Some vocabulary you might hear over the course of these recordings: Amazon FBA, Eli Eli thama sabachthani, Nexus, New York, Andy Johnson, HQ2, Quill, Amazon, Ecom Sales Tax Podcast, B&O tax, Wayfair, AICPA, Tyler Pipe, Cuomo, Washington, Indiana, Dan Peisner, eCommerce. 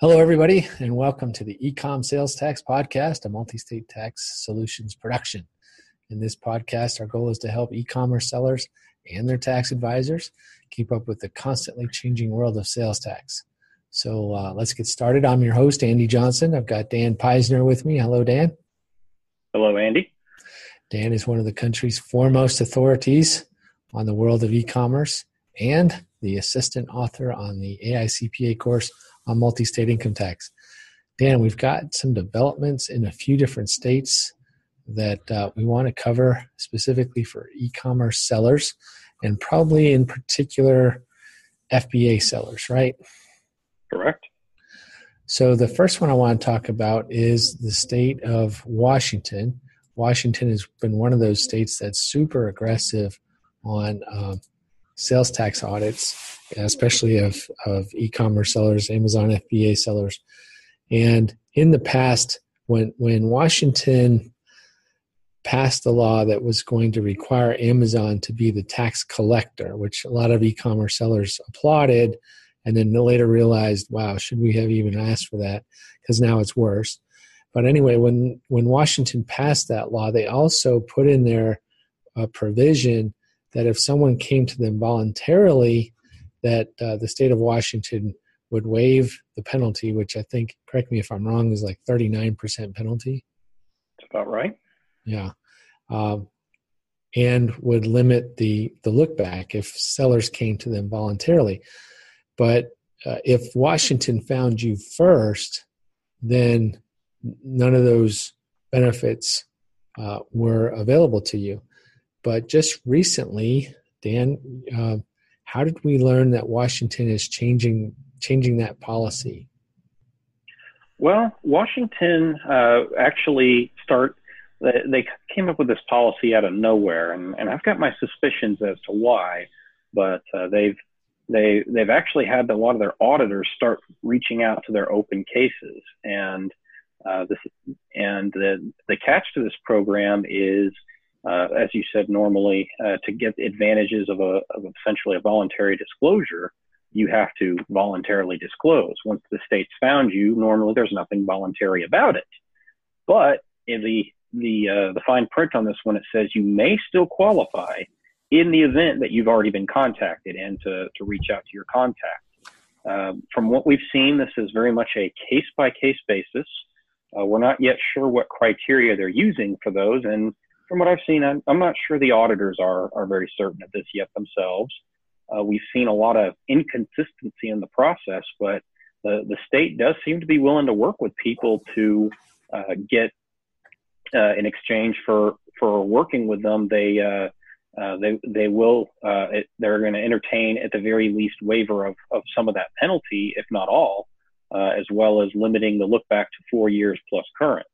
Hello, everybody, and welcome to the Ecom Sales Tax Podcast, a multi-state tax solutions production. In this podcast, our goal is to help e-commerce sellers and their tax advisors keep up with the constantly changing world of sales tax. So let's get started. I'm your host, Andy Johnson. I've got Dan Peisner with me. Hello, Dan. Hello, Andy. Dan is one of the country's foremost authorities on the world of e-commerce and the assistant author on the AICPA course on multi-state income tax. Dan, we've got some developments in a few different states that we want to cover specifically for e-commerce sellers and probably in particular FBA sellers, right? Correct. So the first one I want to talk about is the state of Washington. Washington has been one of those states that's super aggressive on sales tax audits, especially of e-commerce sellers, Amazon FBA sellers. And in the past, when Washington passed the law that was going to require Amazon to be the tax collector, which a lot of e-commerce sellers applauded and then later realized, wow, should we have even asked for that? Because now it's worse. But anyway, when Washington passed that law, they also put in there a provision that if someone came to them voluntarily, that the state of Washington would waive the penalty, which I think, correct me if I'm wrong, is like 39% penalty. That's about right. Yeah. And would limit the look back if sellers came to them voluntarily. But if Washington found you first, then none of those benefits were available to you. But just recently, Dan, how did we learn that Washington is changing that policy? Well, Washington actually they came up with this policy out of nowhere, and I've got my suspicions as to why. But they've actually had a lot of their auditors start reaching out to their open cases, and the catch to this program is, as you said, normally to get the advantages of essentially a voluntary disclosure, you have to voluntarily disclose. Once the state's found you, normally there's nothing voluntary about it. But in the fine print on this one, it says you may still qualify in the event that you've already been contacted and to reach out to your contact. From what we've seen, this is very much a case-by-case basis. We're not yet sure what criteria they're using for those, and from what I've seen, I'm not sure the auditors are very certain of this yet themselves. We've seen a lot of inconsistency in the process, but the state does seem to be willing to work with people to get in exchange for working with them. They will they're going to entertain at the very least waiver of some of that penalty, if not all, as well as limiting the look back to 4 years plus current.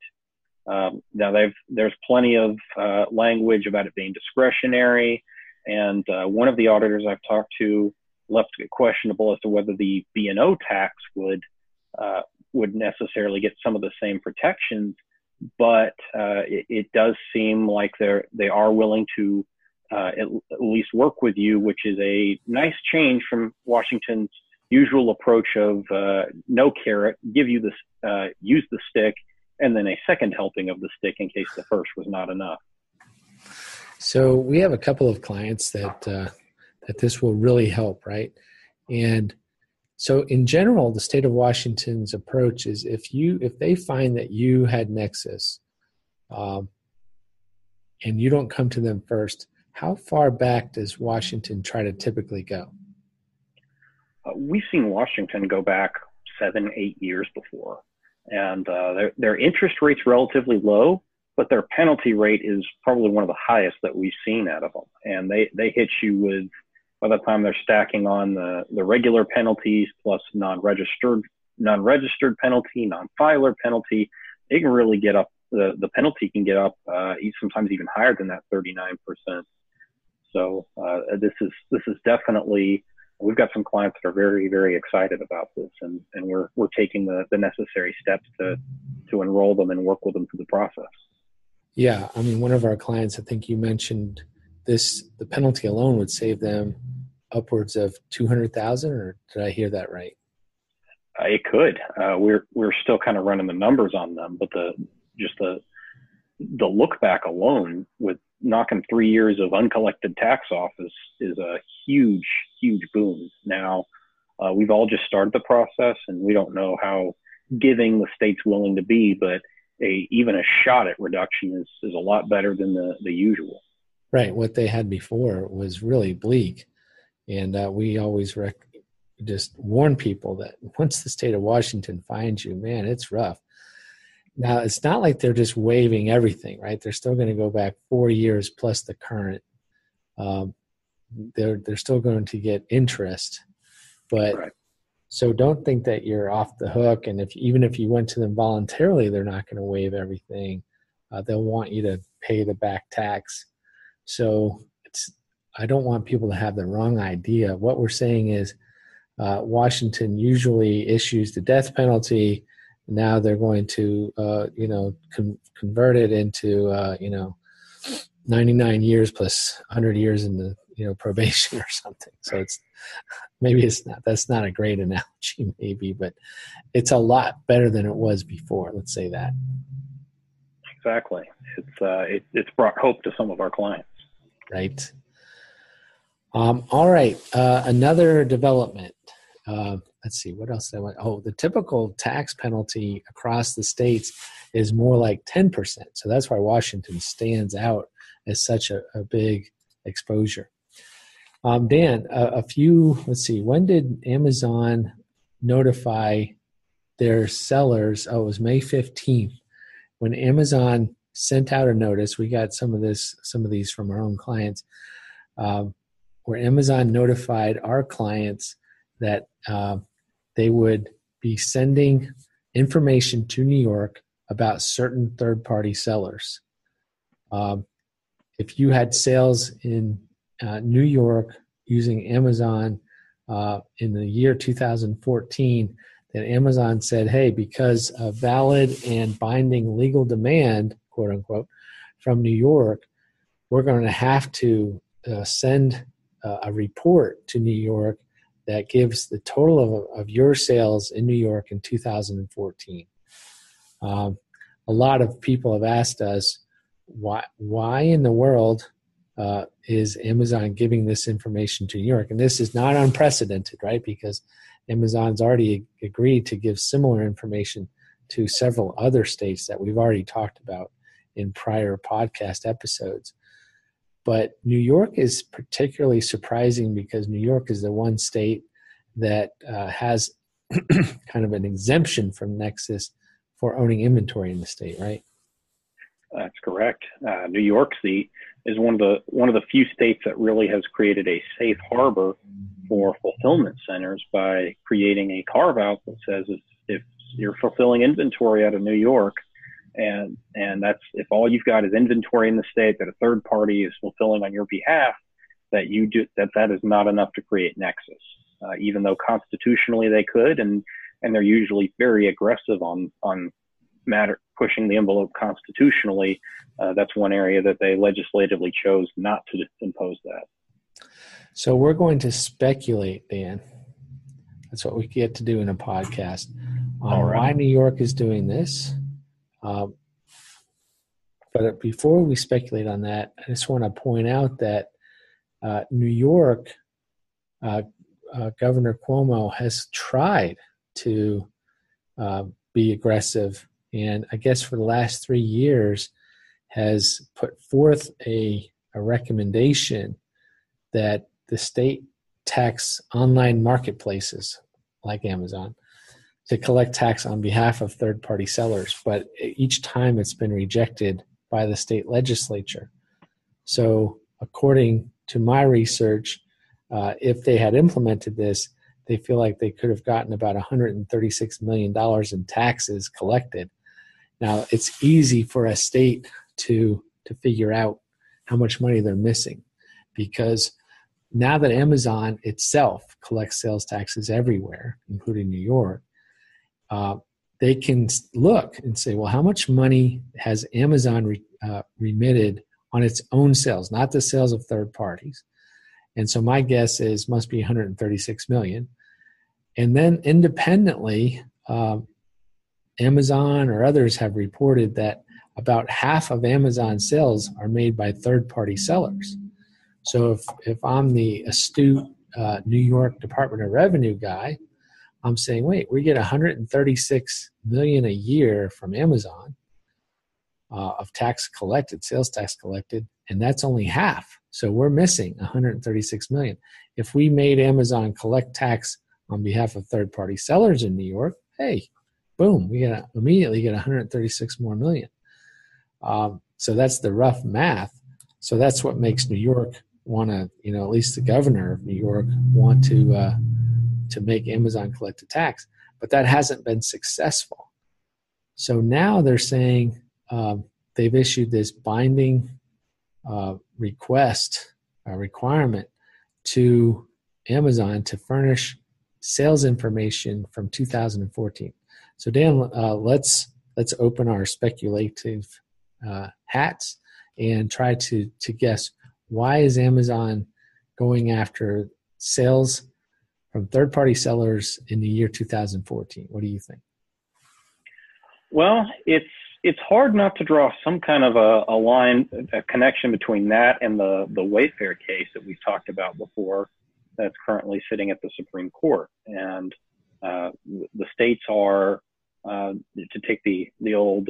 Now, there's plenty of language about it being discretionary, and one of the auditors I've talked to left it questionable as to whether the B&O tax would necessarily get some of the same protections, but it does seem like they are willing to at least work with you, which is a nice change from Washington's usual approach of no carrot, give you this, use the stick, and then a second helping of the stick in case the first was not enough. So we have a couple of clients that this will really help, right? And so in general, the state of Washington's approach is if they find that you had Nexus and you don't come to them first, how far back does Washington try to typically go? We've seen Washington go back 7-8 years before. And their interest rate's relatively low, but their penalty rate is probably one of the highest that we've seen out of them. And they hit you with, by the time they're stacking on the regular penalties plus non-registered penalty, non-filer penalty, they can really get up, the penalty can get up sometimes even higher than that 39%. So this is definitely, we've got some clients that are very, very excited about this, and we're taking the necessary steps to enroll them and work with them through the process. Yeah, I mean, one of our clients, I think you mentioned this, the penalty alone would save them upwards of $200,000, or did I hear that right? It could. We're still kind of running the numbers on them, but the look back alone with knocking 3 years of uncollected tax off is a huge, huge boon. Now, we've all just started the process, and we don't know how giving the state's willing to be, but even a shot at reduction is a lot better than the usual. Right. What they had before was really bleak. And we always just warn people that once the state of Washington finds you, man, it's rough. Now, it's not like they're just waiving everything, right? They're still going to go back 4 years plus the current. They're still going to get interest. But right. So don't think that you're off the hook. And even if you went to them voluntarily, they're not going to waive everything. They'll want you to pay the back tax. So I don't want people to have the wrong idea. What we're saying is Washington usually issues the death penalty. Now they're going to, convert it into, 99 years plus 100 years in the, probation or something. So that's not a great analogy maybe, but it's a lot better than it was before. Let's say that. Exactly. It's brought hope to some of our clients. Right. All right. Another development. Let's see, what else did I want? Oh, the typical tax penalty across the states is more like 10%. So that's why Washington stands out as such a big exposure. Dan, when did Amazon notify their sellers? Oh, it was May 15th. When Amazon sent out a notice, we got some of these from our own clients, where Amazon notified our clients that they would be sending information to New York about certain third-party sellers. If you had sales in New York using Amazon in the year 2014, then Amazon said, hey, because a valid and binding legal demand, quote unquote, from New York, we're going to have to send a report to New York that gives the total of your sales in New York in 2014. A lot of people have asked us, why in the world is Amazon giving this information to New York? And this is not unprecedented, right? Because Amazon's already agreed to give similar information to several other states that we've already talked about in prior podcast episodes. But New York is particularly surprising because New York is the one state that has kind of an exemption from Nexus for owning inventory in the state, right? That's correct. New York is one of the few states that really has created a safe harbor for fulfillment centers by creating a carve out that says if you're fulfilling inventory out of New York, and that's if all you've got is inventory in the state that a third party is fulfilling on your behalf, that you do that is not enough to create Nexus, even though constitutionally they could, and they're usually very aggressive on matter pushing the envelope constitutionally. That's one area that they legislatively chose not to impose that. So we're going to speculate, Dan. That's what we get to do in a podcast on why New York is doing this. But before we speculate on that, I just want to point out that New York, Governor Cuomo has tried to be aggressive, and I guess for the last 3 years has put forth a recommendation that the state tax online marketplaces like Amazon to collect tax on behalf of third-party sellers, but each time it's been rejected by the state legislature. So according to my research, if they had implemented this, they feel like they could have gotten about $136 million in taxes collected. Now, it's easy for a state to figure out how much money they're missing, because now that Amazon itself collects sales taxes everywhere, including New York, they can look and say, well, how much money has Amazon remitted on its own sales, not the sales of third parties? And so my guess must be $136 million. And then independently, Amazon or others have reported that about half of Amazon sales are made by third-party sellers. So if I'm the astute New York Department of Revenue guy, I'm saying, wait, we get $136 million a year from Amazon of tax collected, sales tax collected, and that's only half. So we're missing $136 million. If we made Amazon collect tax on behalf of third-party sellers in New York, hey, boom, we immediately get $136 million more. So that's the rough math. So that's what makes New York want to, you know, at least the governor of New York want to make Amazon collect a tax. But that hasn't been successful. So now they're saying they've issued this binding requirement to Amazon to furnish sales information from 2014. So Dan, let's open our speculative hats and try to guess, why is Amazon going after sales from third-party sellers in the year 2014? What do you think? Well, it's hard not to draw some kind of a line, a connection between that and the Wayfair case that we've talked about before that's currently sitting at the Supreme Court. And the states are, to take the old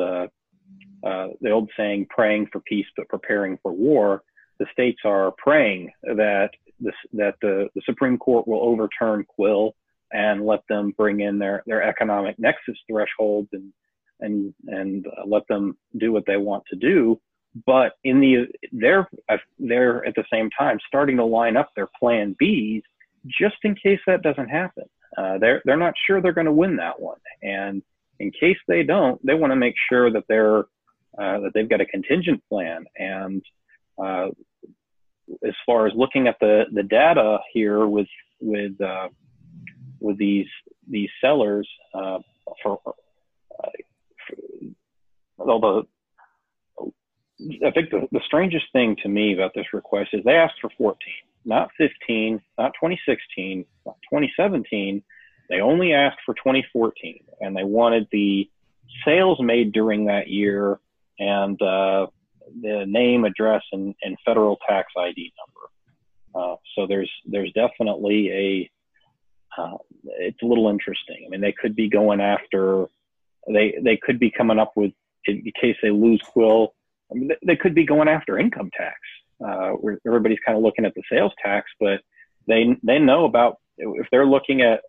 saying, praying for peace but preparing for war, the states are praying that the Supreme Court will overturn Quill and let them bring in their economic nexus thresholds and let them do what they want to do. But they're at the same time starting to line up their plan Bs just in case that doesn't happen. They're not sure they're going to win that one, and in case they don't, they want to make sure that they've got a contingent plan. And as far as looking at the data here with these sellers, although I think the strangest thing to me about this request is they asked for 14, not 15, not 2016, not 2017. They only asked for 2014, and they wanted the sales made during that year and the name, address, and federal tax ID number. So there's definitely it's a little interesting. I mean, they could be going after, they could be coming up with, in case they lose Quill, I mean, they could be going after income tax, where everybody's kind of looking at the sales tax, but they know about, if they're looking at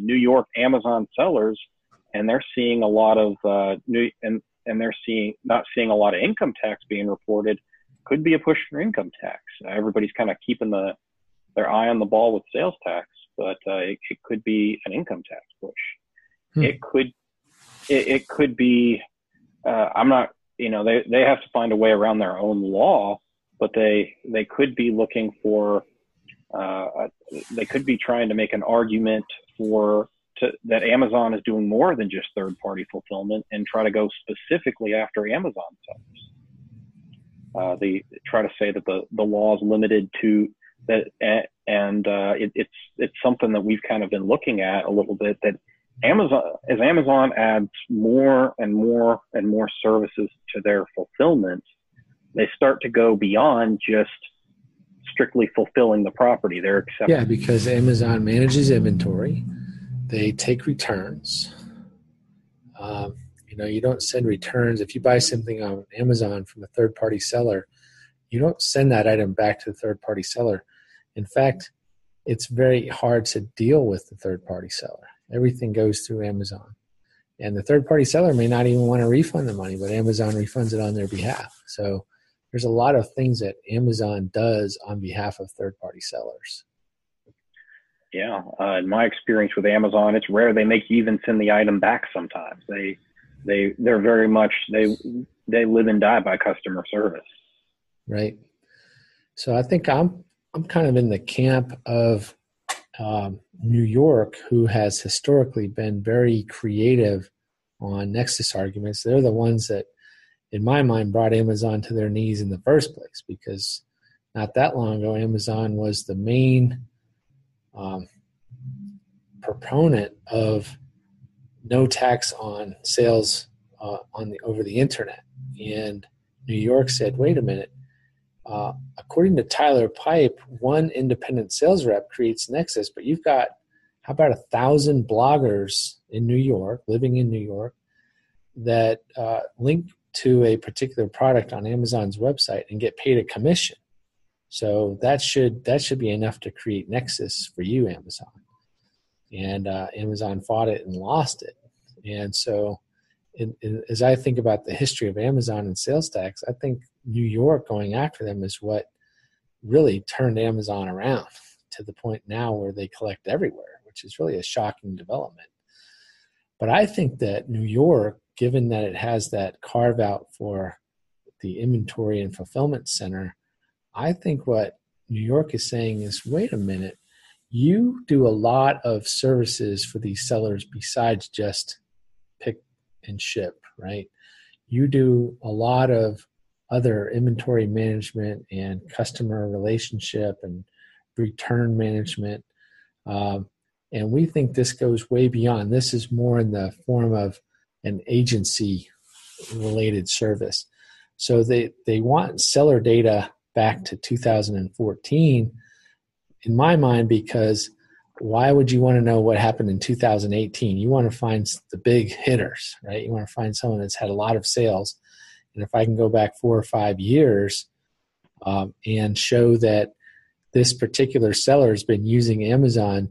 New York Amazon sellers and they're seeing a lot of and they're not seeing a lot of income tax being reported, could be a push for income tax. Everybody's kind of keeping their eye on the ball with sales tax, but it could be an income tax push. It could be. I'm not. You know, they have to find a way around their own law, but they could be looking for. They could be trying to make an argument that Amazon is doing more than just third-party fulfillment and try to go specifically after Amazon sellers. They try to say that the law is limited to that, and it's something that we've kind of been looking at a little bit. That Amazon adds more and more and more services to their fulfillment, they start to go beyond just strictly fulfilling the property. They're accepting. Yeah, because Amazon manages inventory. They take returns. You know, you don't send returns. If you buy something on Amazon from a third-party seller, you don't send that item back to the third-party seller. In fact, it's very hard to deal with the third-party seller. Everything goes through Amazon. And the third-party seller may not even want to refund the money, but Amazon refunds it on their behalf. So there's a lot of things that Amazon does on behalf of third-party sellers. Yeah, in my experience with Amazon, it's rare they make you even send the item back. Sometimes they're very much they live and die by customer service. Right. So I think I'm kind of in the camp of New York, who has historically been very creative on Nexus arguments. They're the ones that, in my mind, brought Amazon to their knees in the first place, because not that long ago, Amazon was the main proponent of no tax on sales over the internet. And New York said, wait a minute, according to Tyler Pipe, one independent sales rep creates Nexus, but you've got, how about 1,000 bloggers in New York, living in New York, that link to a particular product on Amazon's website and get paid a commission. So that should be enough to create Nexus for you, Amazon. And Amazon fought it and lost it. And so as I think about the history of Amazon and sales tax, I think New York going after them is what really turned Amazon around to the point now where they collect everywhere, which is really a shocking development. But I think that New York, given that it has that carve out for the inventory and fulfillment center, I think what New York is saying is, wait a minute, you do a lot of services for these sellers besides just pick and ship, right? You do a lot of other inventory management and customer relationship and return management. And we think this goes way beyond. This is more in the form of an agency-related service. So they want seller data back to 2014, in my mind, because why would you want to know what happened in 2018? You want to find the big hitters, right? You want to find someone that's had a lot of sales. And if I can go back 4 or 5 years and show that this particular seller has been using Amazon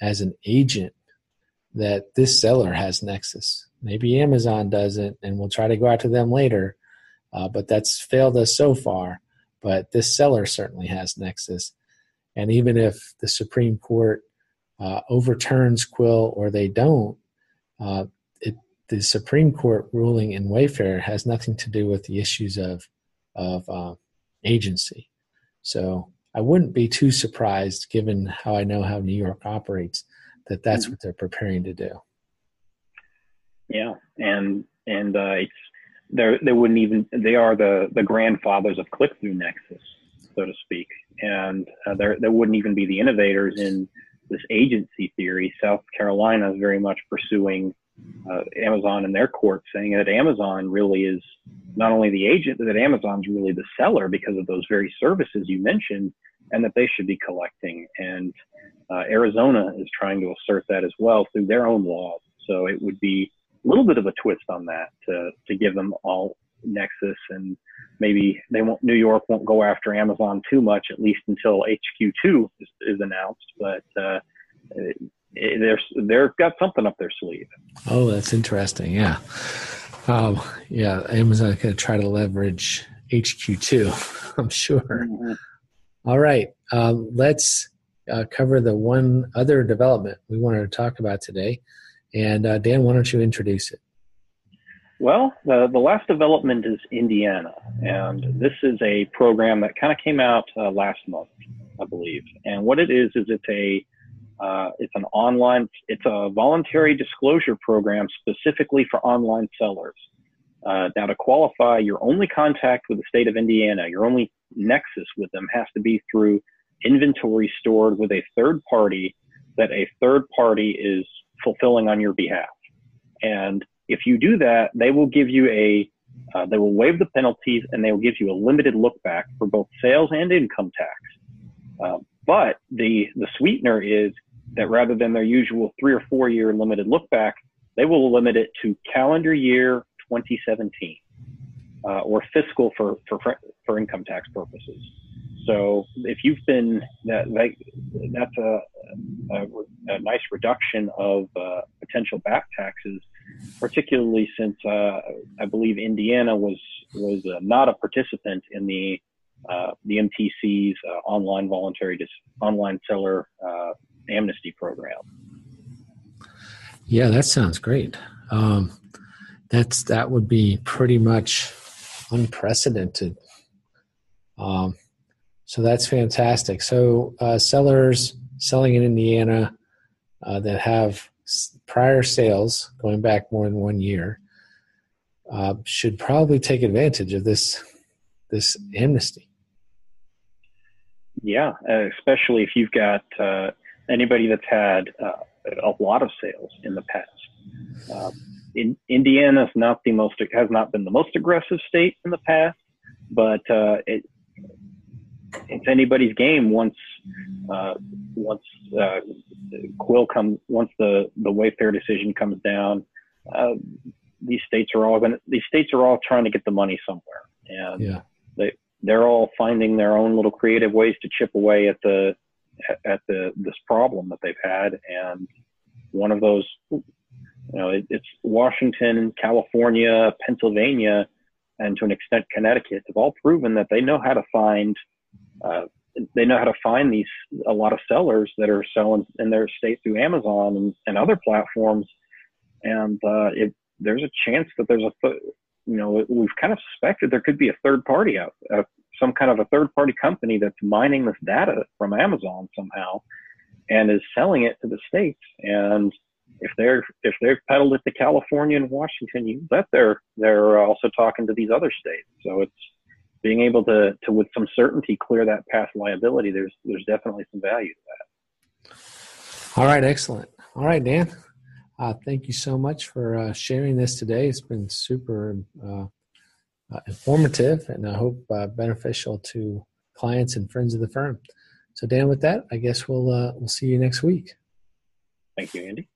as an agent, that this seller has Nexus. Maybe Amazon doesn't, and we'll try to go out to them later, but that's failed us so far. But this seller certainly has Nexus. And even if the Supreme Court overturns Quill or they don't, the Supreme Court ruling in Wayfair has nothing to do with the issues of agency. So I wouldn't be too surprised, given how I know how New York operates, that that's what they're preparing to do. Yeah, and it's they wouldn't even, they are the grandfathers of click-through Nexus, so to speak. And there wouldn't even be the innovators in this agency theory. South Carolina is very much pursuing Amazon in their court, saying that Amazon really is not only the agent, but that Amazon's really the seller because of those very services you mentioned, and that they should be collecting. And Arizona is trying to assert that as well through their own laws. So it would be a little bit of a twist on that to give them all Nexus, and maybe New York won't go after Amazon too much, at least until HQ2 is announced, but they've got something up their sleeve. Oh, that's interesting. Yeah. Yeah. Amazon's going to try to leverage HQ2, I'm sure. Mm-hmm. All right. Let's cover the one other development we wanted to talk about today. And Dan, why don't you introduce it? Well, the last development is Indiana, and this is a program that kind of came out last month, I believe. And what it is it's a voluntary disclosure program specifically for online sellers. Now, to qualify, your only contact with the state of Indiana, your only nexus with them has to be through inventory stored with a third party that a third party is fulfilling on your behalf. And if you do that, they will give you they will waive the penalties, and they will give you a limited look back for both sales and income tax. But the sweetener is that rather than their usual 3 or 4 year limited look back, they will limit it to calendar year 2017, or fiscal for income tax purposes. So if you've been, that's a nice reduction of potential back taxes, particularly since I believe Indiana was not a participant in the MTC's online seller amnesty program. Yeah, that sounds great. That would be pretty much unprecedented. So that's fantastic. So sellers selling in Indiana that have prior sales going back more than 1 year should probably take advantage of this amnesty. Yeah, especially if you've got anybody that's had a lot of sales in the past. Indiana is not the most, has not been the most aggressive state in the past, but it's anybody's game once Quill comes, once the Wayfair decision comes down. These states are all trying to get the money somewhere, and yeah, they're all finding their own little creative ways to chip away at this problem that they've had. And one of those, it's Washington, California, Pennsylvania, and to an extent Connecticut have all proven that they know how to find these, a lot of sellers that are selling in their state through Amazon and other platforms. And if there's a chance that there's a, we've kind of suspected there could be a third party out, some kind of a third party company that's mining this data from Amazon somehow and is selling it to the states. And if they've peddled it to California and Washington, you bet they're also talking to these other states. So it's being able to with some certainty clear that past liability. There's definitely some value to that. All right, excellent. All right, Dan. Thank you so much for sharing this today. It's been super informative, and I hope beneficial to clients and friends of the firm. So, Dan, with that, I guess we'll see you next week. Thank you, Andy.